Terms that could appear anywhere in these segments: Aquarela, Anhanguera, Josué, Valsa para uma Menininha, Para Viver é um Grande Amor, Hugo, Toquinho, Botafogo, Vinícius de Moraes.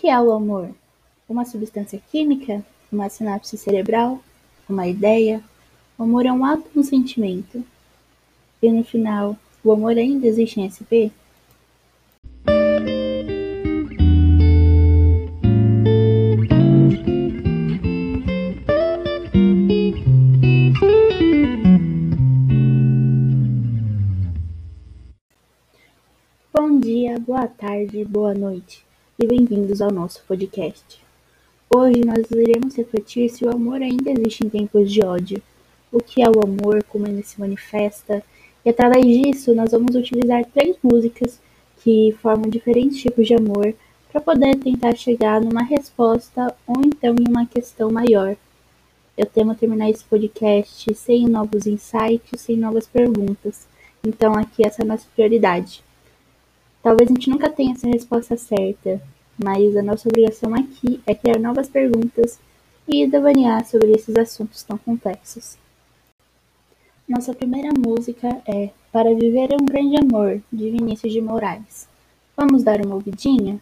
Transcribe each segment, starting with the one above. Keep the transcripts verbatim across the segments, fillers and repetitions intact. que é o amor? Uma substância química? Uma sinapse cerebral? Uma ideia? O amor é um ato no sentimento. E no final, o amor ainda existe em S P? Bom dia, boa tarde, boa noite e bem-vindos ao nosso podcast. Hoje nós iremos refletir se o amor ainda existe em tempos de ódio, o que é o amor, como ele se manifesta, e através disso nós vamos utilizar três músicas que formam diferentes tipos de amor para poder tentar chegar numa resposta ou então em uma questão maior. Eu temo terminar esse podcast sem novos insights, sem novas perguntas, então aqui essa é a nossa prioridade. Talvez a gente nunca tenha essa resposta certa, mas a nossa obrigação aqui é criar novas perguntas e devanear sobre esses assuntos tão complexos. Nossa primeira música é Para Viver é um Grande Amor, de Vinícius de Moraes. Vamos dar uma ouvidinha?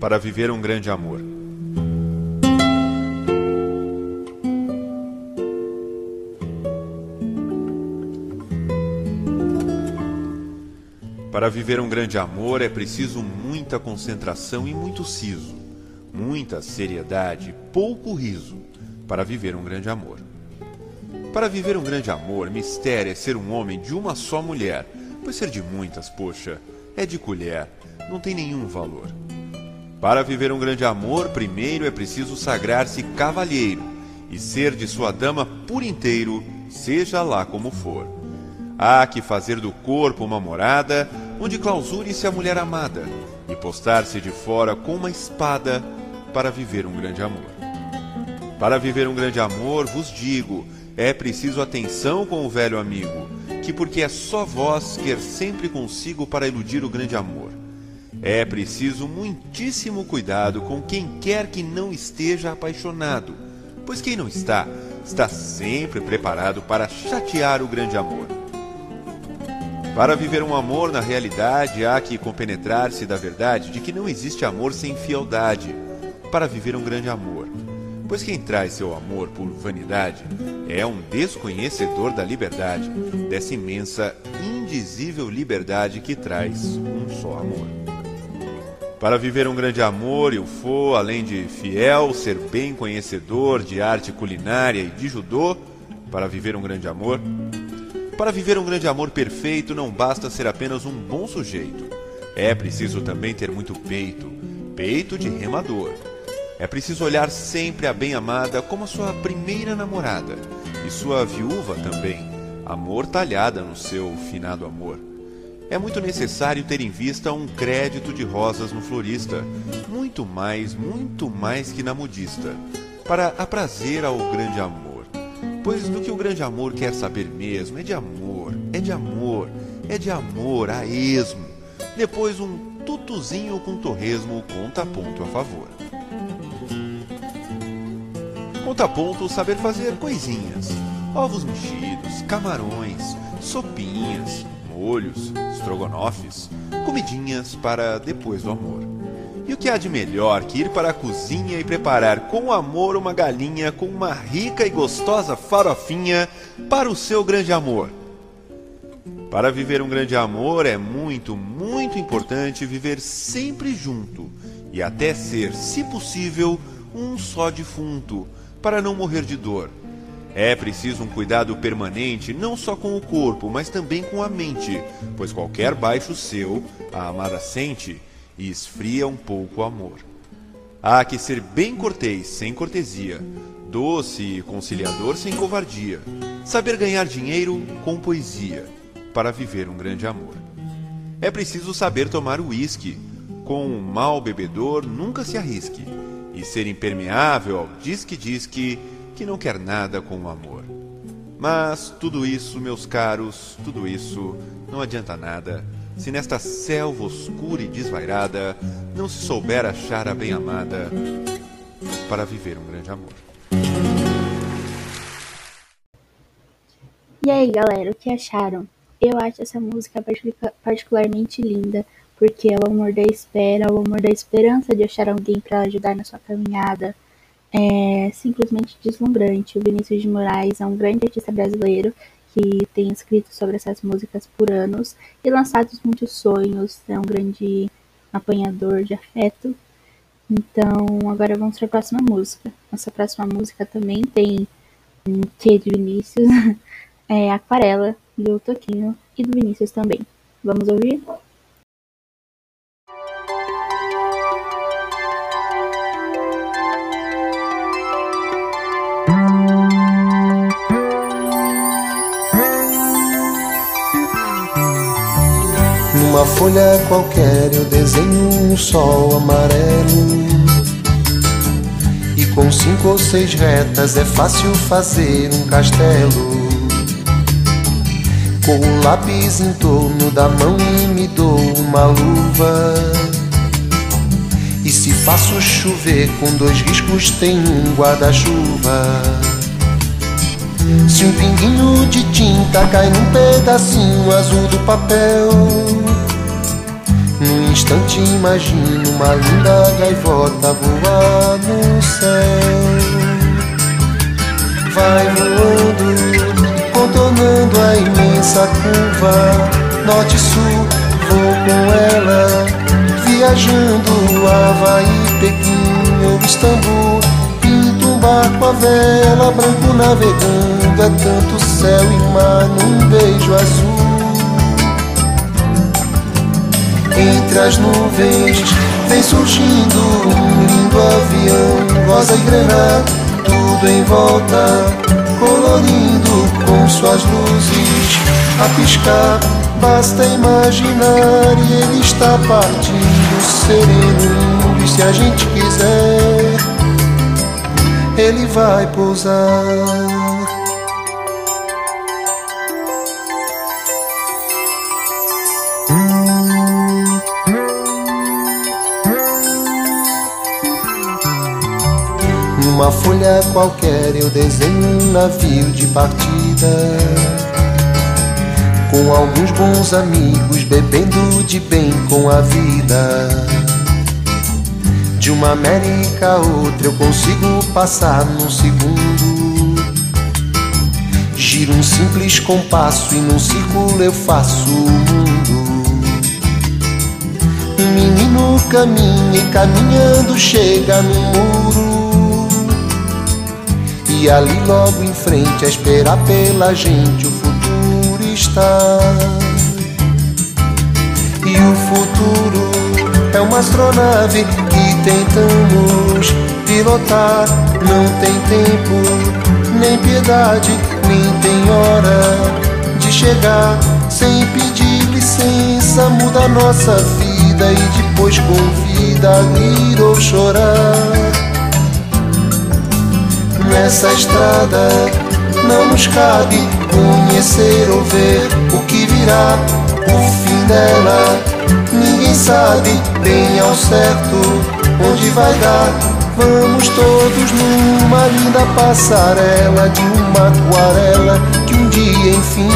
Para viver um grande amor. Para viver um grande amor é preciso muita concentração e muito siso, muita seriedade, pouco riso, para viver um grande amor. Para viver um grande amor, mistério é ser um homem de uma só mulher, pois ser de muitas, poxa, é de colher, não tem nenhum valor. Para viver um grande amor, primeiro é preciso sagrar-se cavalheiro e ser de sua dama por inteiro, seja lá como for. Há que fazer do corpo uma morada, onde clausure-se a mulher amada, e postar-se de fora com uma espada, para viver um grande amor. Para viver um grande amor, vos digo, é preciso atenção com o velho amigo, que porque é só vós quer sempre consigo para iludir o grande amor. É preciso muitíssimo cuidado com quem quer que não esteja apaixonado, pois quem não está, está sempre preparado para chatear o grande amor. Para viver um amor na realidade, há que compenetrar-se da verdade de que não existe amor sem fialdade, para viver um grande amor. Pois quem traz seu amor por vanidade é um desconhecedor da liberdade, dessa imensa, indizível liberdade que traz um só amor. Para viver um grande amor, eu for, além de fiel, ser bem conhecedor de arte culinária e de judô, para viver um grande amor. Para viver um grande amor perfeito, não basta ser apenas um bom sujeito. É preciso também ter muito peito, peito de remador. É preciso olhar sempre a bem-amada como a sua primeira namorada, e sua viúva também, amor talhada no seu finado amor. É muito necessário ter em vista um crédito de rosas no florista, muito mais, muito mais que na modista, para aprazer ao grande amor. Pois do que o grande amor quer saber mesmo, é de amor, é de amor, é de amor a esmo. Depois um tutuzinho com torresmo conta ponto a favor. Conta ponto saber fazer coisinhas, ovos mexidos, camarões, sopinhas, molhos, estrogonofes, comidinhas para depois do amor. E o que há de melhor que ir para a cozinha e preparar com amor uma galinha com uma rica e gostosa farofinha para o seu grande amor? Para viver um grande amor é muito, muito importante viver sempre junto e até ser, se possível, um só defunto, para não morrer de dor. É preciso um cuidado permanente, não só com o corpo, mas também com a mente, pois qualquer baixo seu, a amada sente, e esfria um pouco o amor. Há que ser bem cortês, sem cortesia, doce e conciliador, sem covardia, saber ganhar dinheiro com poesia, para viver um grande amor. É preciso saber tomar o uísque, com um mau bebedor nunca se arrisque, e ser impermeável ao disque-disque que não quer nada com o amor. Mas tudo isso, meus caros, tudo isso não adianta nada se nesta selva oscura e desvairada não se souber achar a bem-amada para viver um grande amor. E aí, galera, o que acharam? Eu acho essa música particularmente linda, porque é o amor da espera, o amor da esperança de achar alguém para ajudar na sua caminhada. É simplesmente deslumbrante. O Vinícius de Moraes é um grande artista brasileiro que tem escrito sobre essas músicas por anos e lançado muitos sonhos, é um grande apanhador de afeto. Então, agora vamos para a próxima música. Nossa próxima música também tem um quê de Vinícius, é Aquarela, do Toquinho e do Vinícius também. Vamos ouvir? Uma folha qualquer eu desenho um sol amarelo, e com cinco ou seis retas é fácil fazer um castelo. Com o lápis em torno da mão e me dou uma luva, e se faço chover com dois riscos tem um guarda-chuva. Se um pinguinho de tinta cai num pedacinho azul do papel, num instante imagino uma linda gaivota voar no céu. Vai voando, contornando a imensa curva, norte e sul, vou com ela, viajando Havaí, Pequim ou Istambul. Pinto um barco à vela, branco navegando, é tanto céu e mar num beijo azul. Entre as nuvens vem surgindo um lindo avião, rosa e grana, tudo em volta, colorindo com suas luzes a piscar. Basta imaginar e ele está partindo sereno, e se a gente quiser, ele vai pousar. Uma folha qualquer eu desenho um navio de partida, com alguns bons amigos bebendo de bem com a vida. De uma América a outra eu consigo passar num segundo, giro um simples compasso e num círculo eu faço o mundo. Um menino caminha e caminhando chega num muro, e ali logo em frente a esperar pela gente o futuro está. E o futuro é uma astronave que tentamos pilotar. Não tem tempo, nem piedade, nem tem hora de chegar. Sem pedir licença muda a nossa vida, e depois convida a rir ou chorar. Nessa estrada não nos cabe conhecer ou ver o que virá. O fim dela ninguém sabe bem ao certo onde vai dar. Vamos todos numa linda passarela de uma aquarela que um dia enfim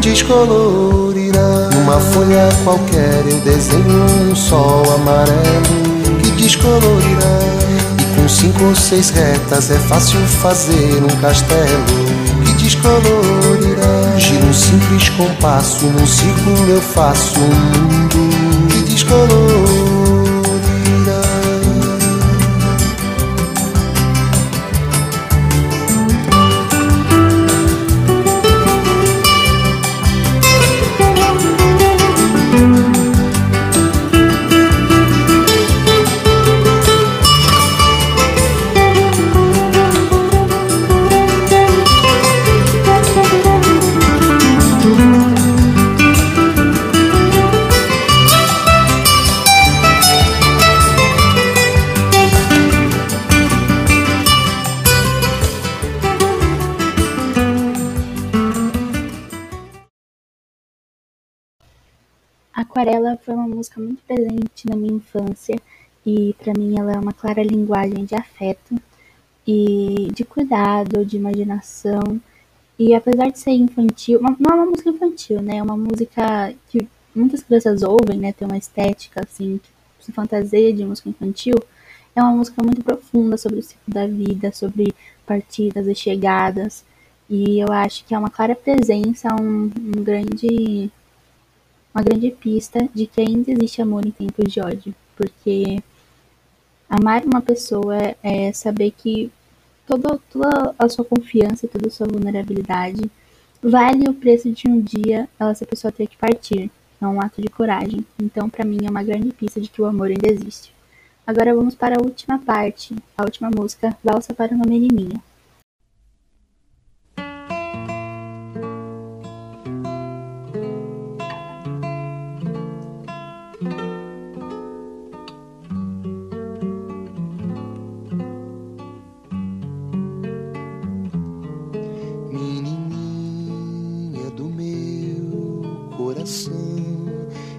descolorirá. Numa folha qualquer eu desenho um sol amarelo que descolorirá. Com cinco ou seis retas é fácil fazer um castelo que descolorirá. Giro um simples compasso, num círculo eu faço um mundo que descolorirá. Aquarela foi uma música muito presente na minha infância e para mim ela é uma clara linguagem de afeto e de cuidado, de imaginação. E apesar de ser infantil, não é uma música infantil, né? É uma música que muitas crianças ouvem, né? Tem uma estética assim, que se fantasia de música infantil. É uma música muito profunda sobre o ciclo da vida, sobre partidas e chegadas. E eu acho que é uma clara presença, um, um grande... uma grande pista de que ainda existe amor em tempos de ódio, porque amar uma pessoa é saber que toda, toda a sua confiança e toda a sua vulnerabilidade vale o preço de um dia ela, essa pessoa ter que partir. É um ato de coragem. Então, para mim, é uma grande pista de que o amor ainda existe. Agora vamos para a última parte, a última música, Valsa para uma Menininha.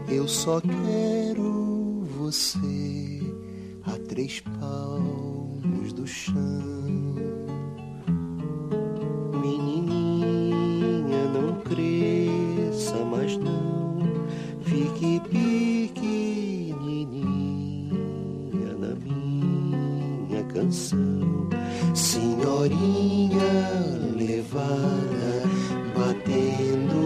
Eu só quero você a três palmos do chão. Menininha, não cresça, mas não fique pequenininha na minha canção. Senhorinha levada, batendo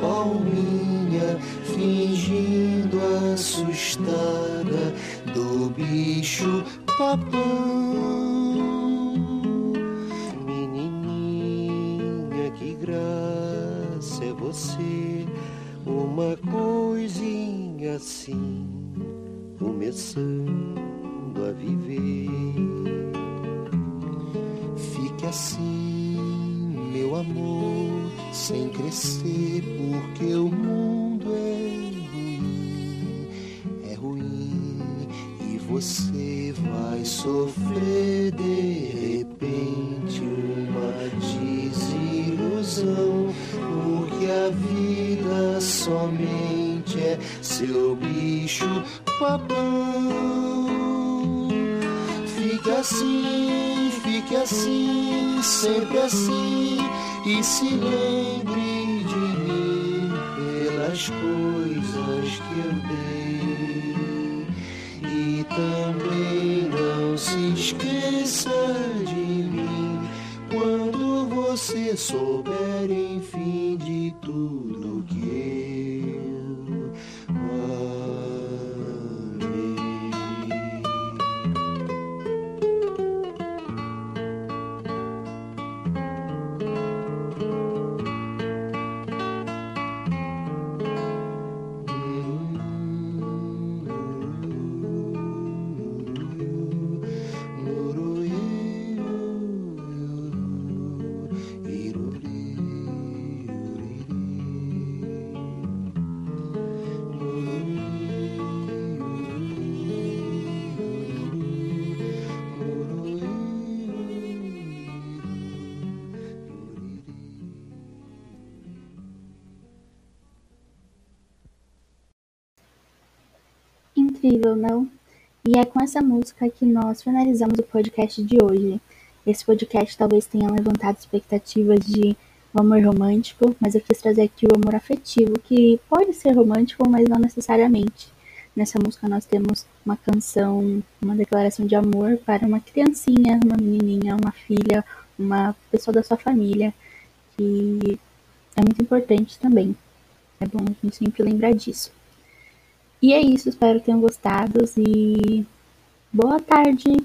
palminha, fingindo assustada do bicho papão. Menininha, que graça é você, uma coisinha assim, começando a viver. Fique assim, meu amor, sem crescer, porque o mundo é ruim, é ruim, e você vai sofrer de repente uma desilusão, porque a vida somente é seu bicho papão. Fique assim, fique assim, sempre assim, e se lembre de mim pelas coisas que eu dei. E também não se esqueça de mim quando você souber, enfim, de tudo que eu amei. Incrível, não? E é com essa música que nós finalizamos o podcast de hoje. Esse podcast talvez tenha levantado expectativas de um amor romântico, mas eu quis trazer aqui o amor afetivo, que pode ser romântico, mas não necessariamente. Nessa música nós temos uma canção, uma declaração de amor para uma criancinha, uma menininha, uma filha, uma pessoa da sua família, que é muito importante também. É bom a gente sempre lembrar disso. E é isso, espero que tenham gostado e boa tarde!